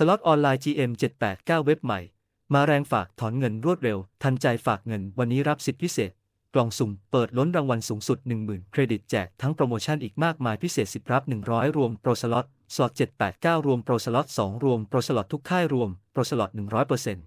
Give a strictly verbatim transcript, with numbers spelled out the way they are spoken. สล็อตออนไลน์ จี เอ็ม เจ็ดแปดเก้า เว็บใหม่มาแรงฝากถอนเงินรวดเร็วทันใจฝากเงินวันนี้รับสิทธิพิเศษกล่องสุ่มเปิดล้นรางวัลสูงสุด หนึ่งหมื่น เครดิตแจกทั้งโปรโมชั่นอีกมากมายพิเศษสิบรับหนึ่งร้อยรวมโปรสล็อตสล็อตเจ็ดแปดเก้ารวมโปรสล็อตสองรวมโปรสล็อตทุกค่ายรวมโปรสล็อต หนึ่งร้อยเปอร์เซ็นต์